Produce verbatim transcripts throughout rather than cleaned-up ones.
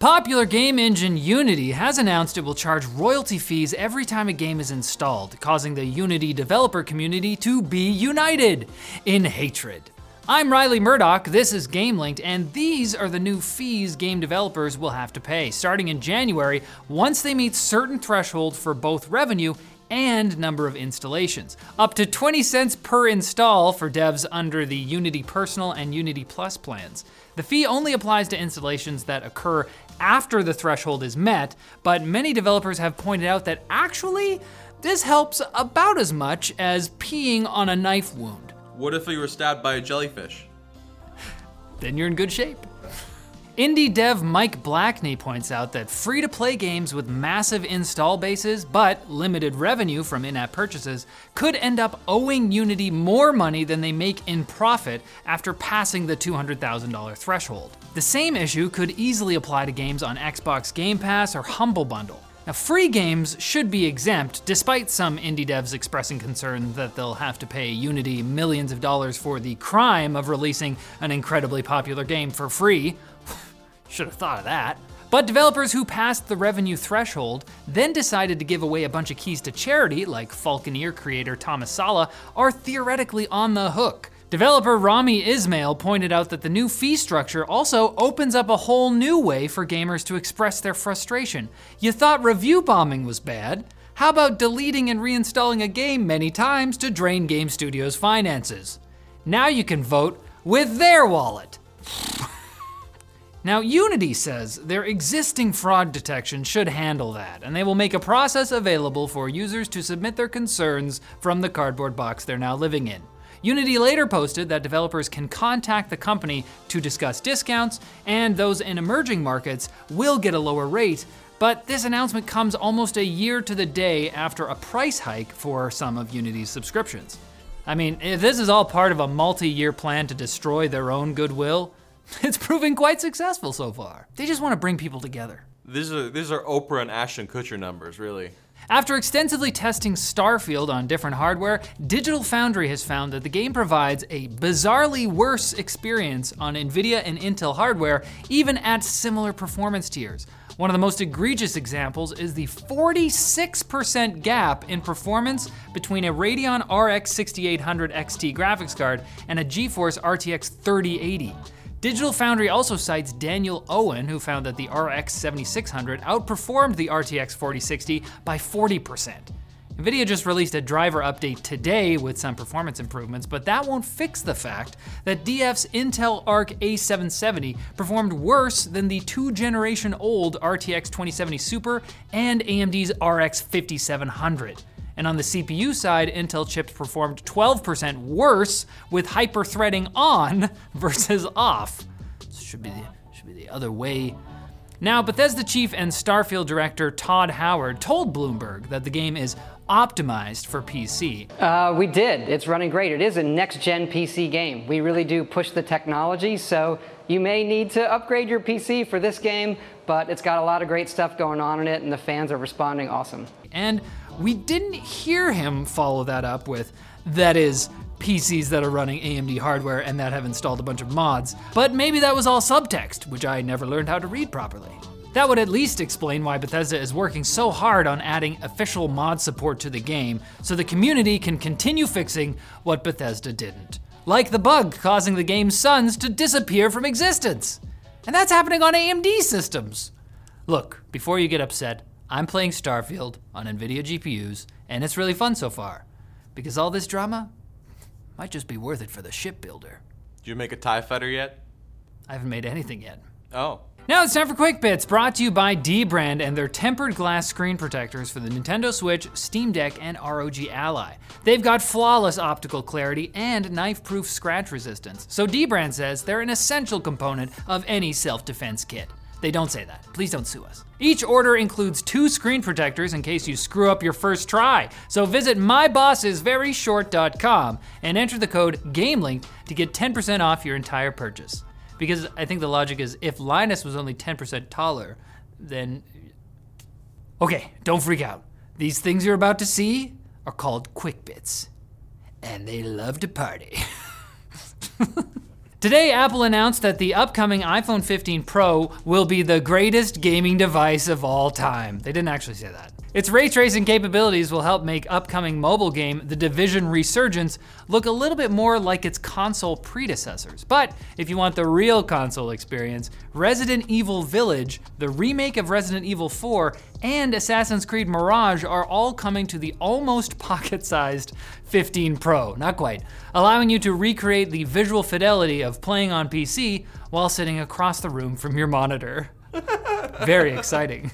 Popular game engine Unity has announced it will charge royalty fees every time a game is installed, causing the Unity developer community to be united in hatred. I'm Riley Murdoch, this is GameLinked, and these are the new fees game developers will have to pay, starting in January, once they meet certain thresholds for both revenue and number of installations. Up to twenty cents per install for devs under the Unity Personal and Unity Plus plans. The fee only applies to installations that occur after the threshold is met, but many developers have pointed out that actually, this helps about as much as peeing on a knife wound. What if you were stabbed by a jellyfish? Then you're in good shape. Indie dev Mike Blackney points out that free-to-play games with massive install bases but limited revenue from in-app purchases could end up owing Unity more money than they make in profit after passing the two hundred thousand dollars threshold. The same issue could easily apply to games on Xbox Game Pass or Humble Bundle. Now, free games should be exempt, despite some indie devs expressing concern that they'll have to pay Unity millions of dollars for the crime of releasing an incredibly popular game for free. Should have thought of that. But developers who passed the revenue threshold then decided to give away a bunch of keys to charity, like Falconeer creator Thomas Sala, are theoretically on the hook. Developer Rami Ismail pointed out that the new fee structure also opens up a whole new way for gamers to express their frustration. You thought review bombing was bad? How about deleting and reinstalling a game many times to drain game studios' finances? Now you can vote with their wallet. Now, Unity says their existing fraud detection should handle that, and they will make a process available for users to submit their concerns from the cardboard box they're now living in. Unity later posted that developers can contact the company to discuss discounts, and those in emerging markets will get a lower rate, but this announcement comes almost a year to the day after a price hike for some of Unity's subscriptions. I mean, if this is all part of a multi-year plan to destroy their own goodwill, it's proving quite successful so far. They just want to bring people together. These are these are Oprah and Ashton Kutcher numbers, really. After extensively testing Starfield on different hardware, Digital Foundry has found that the game provides a bizarrely worse experience on NVIDIA and Intel hardware, even at similar performance tiers. One of the most egregious examples is the forty-six percent gap in performance between a Radeon R X sixty-eight hundred X T graphics card and a GeForce R T X thirty eighty. Digital Foundry also cites Daniel Owen, who found that the R X seventy-six hundred outperformed the R T X forty sixty by forty percent. NVIDIA just released a driver update today with some performance improvements, but that won't fix the fact that D F's Intel Arc A seven seventy performed worse than the two-generation-old R T X twenty seventy Super and A M D's R X fifty-seven hundred. And on the C P U side, Intel chips performed twelve percent worse with hyper-threading on versus off. This should be the, should be the other way. Now, Bethesda chief and Starfield director Todd Howard told Bloomberg that the game is optimized for P C. Uh, we did. It's running great. It is a next-gen P C game. We really do push the technology, so you may need to upgrade your P C for this game, but it's got a lot of great stuff going on in it, and the fans are responding awesome. And we didn't hear him follow that up with, that is, P Cs that are running A M D hardware and that have installed a bunch of mods, but maybe that was all subtext, which I never learned how to read properly. That would at least explain why Bethesda is working so hard on adding official mod support to the game, so the community can continue fixing what Bethesda didn't. Like the bug causing the game's suns to disappear from existence. And that's happening on A M D systems. Look, before you get upset, I'm playing Starfield on NVIDIA G P Us, and it's really fun so far, because all this drama might just be worth it for the shipbuilder. Did you make a TIE fighter yet? I haven't made anything yet. Oh. Now it's time for Quick Bits, brought to you by dbrand and their tempered glass screen protectors for the Nintendo Switch, Steam Deck, and R O G Ally. They've got flawless optical clarity and knife-proof scratch resistance, so dbrand says they're an essential component of any self-defense kit. They don't say that. Please don't sue us. Each order includes two screen protectors in case you screw up your first try. So visit my boss is very short dot com and enter the code GameLinked to get ten percent off your entire purchase. Because I think the logic is if Linus was only ten percent taller, then... Okay, don't freak out. These things you're about to see are called quick bits. And they love to party. Today, Apple announced that the upcoming iPhone fifteen Pro will be the greatest gaming device of all time. They didn't actually say that. Its ray tracing capabilities will help make upcoming mobile game, The Division Resurgence, look a little bit more like its console predecessors. But if you want the real console experience, Resident Evil Village, the remake of Resident Evil four, and Assassin's Creed Mirage are all coming to the almost pocket-sized fifteen Pro, not quite, allowing you to recreate the visual fidelity of playing on P C while sitting across the room from your monitor. Very exciting.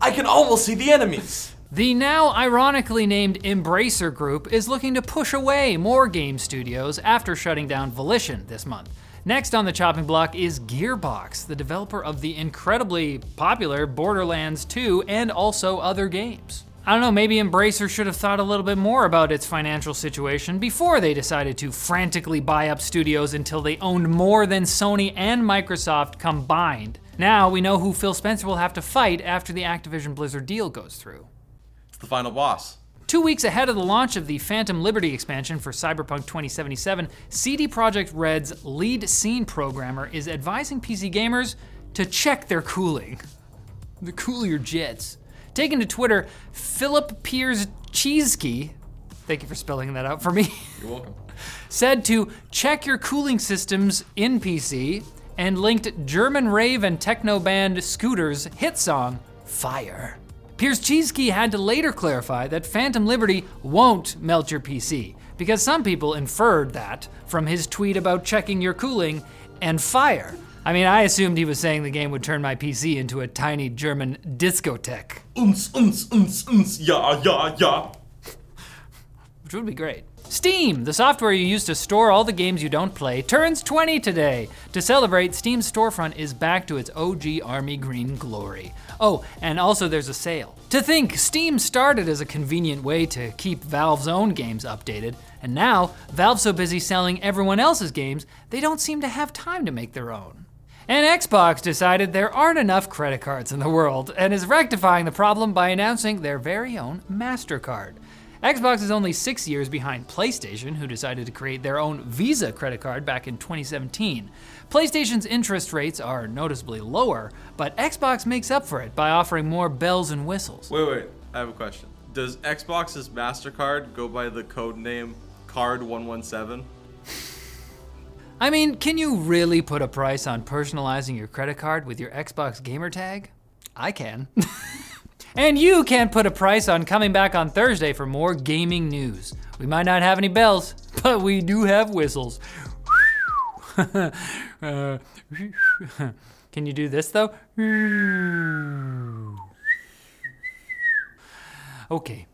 I can almost see the enemies. The now ironically named Embracer Group is looking to push away more game studios after shutting down Volition this month. Next on the chopping block is Gearbox, the developer of the incredibly popular Borderlands two and also other games. I don't know, maybe Embracer should have thought a little bit more about its financial situation before they decided to frantically buy up studios until they owned more than Sony and Microsoft combined. Now we know who Phil Spencer will have to fight after the Activision Blizzard deal goes through. It's the final boss. Two weeks ahead of the launch of the Phantom Liberty expansion for Cyberpunk twenty seventy-seven, C D Projekt Red's lead scene programmer is advising P C gamers to check their cooling. The cool your jets. Taken to Twitter, Philip Piers Cheesky, thank you for spelling that out for me. You're welcome. Said to check your cooling systems in P C, and linked German rave and techno band Scooter's hit song, Fire. Piers Cheesky had to later clarify that Phantom Liberty won't melt your P C, because some people inferred that from his tweet about checking your cooling and fire. I mean, I assumed he was saying the game would turn my P C into a tiny German discotheque. Uns, uns, uns, uns, ja, ja, ja. Which would be great. Steam, the software you use to store all the games you don't play, turns twenty today. To celebrate, Steam's storefront is back to its O G Army Green glory. Oh, and also there's a sale. To think, Steam started as a convenient way to keep Valve's own games updated, and now Valve's so busy selling everyone else's games, they don't seem to have time to make their own. And Xbox decided there aren't enough credit cards in the world, and is rectifying the problem by announcing their very own MasterCard. Xbox is only six years behind PlayStation, who decided to create their own Visa credit card back in twenty seventeen. PlayStation's interest rates are noticeably lower, but Xbox makes up for it by offering more bells and whistles. Wait, wait, I have a question. Does Xbox's MasterCard go by the code name Card one one seven? I mean, can you really put a price on personalizing your credit card with your Xbox gamer tag? I can. And you can't put a price on coming back on Thursday for more gaming news. We might not have any bells, but we do have whistles. uh, can you do this though? Okay.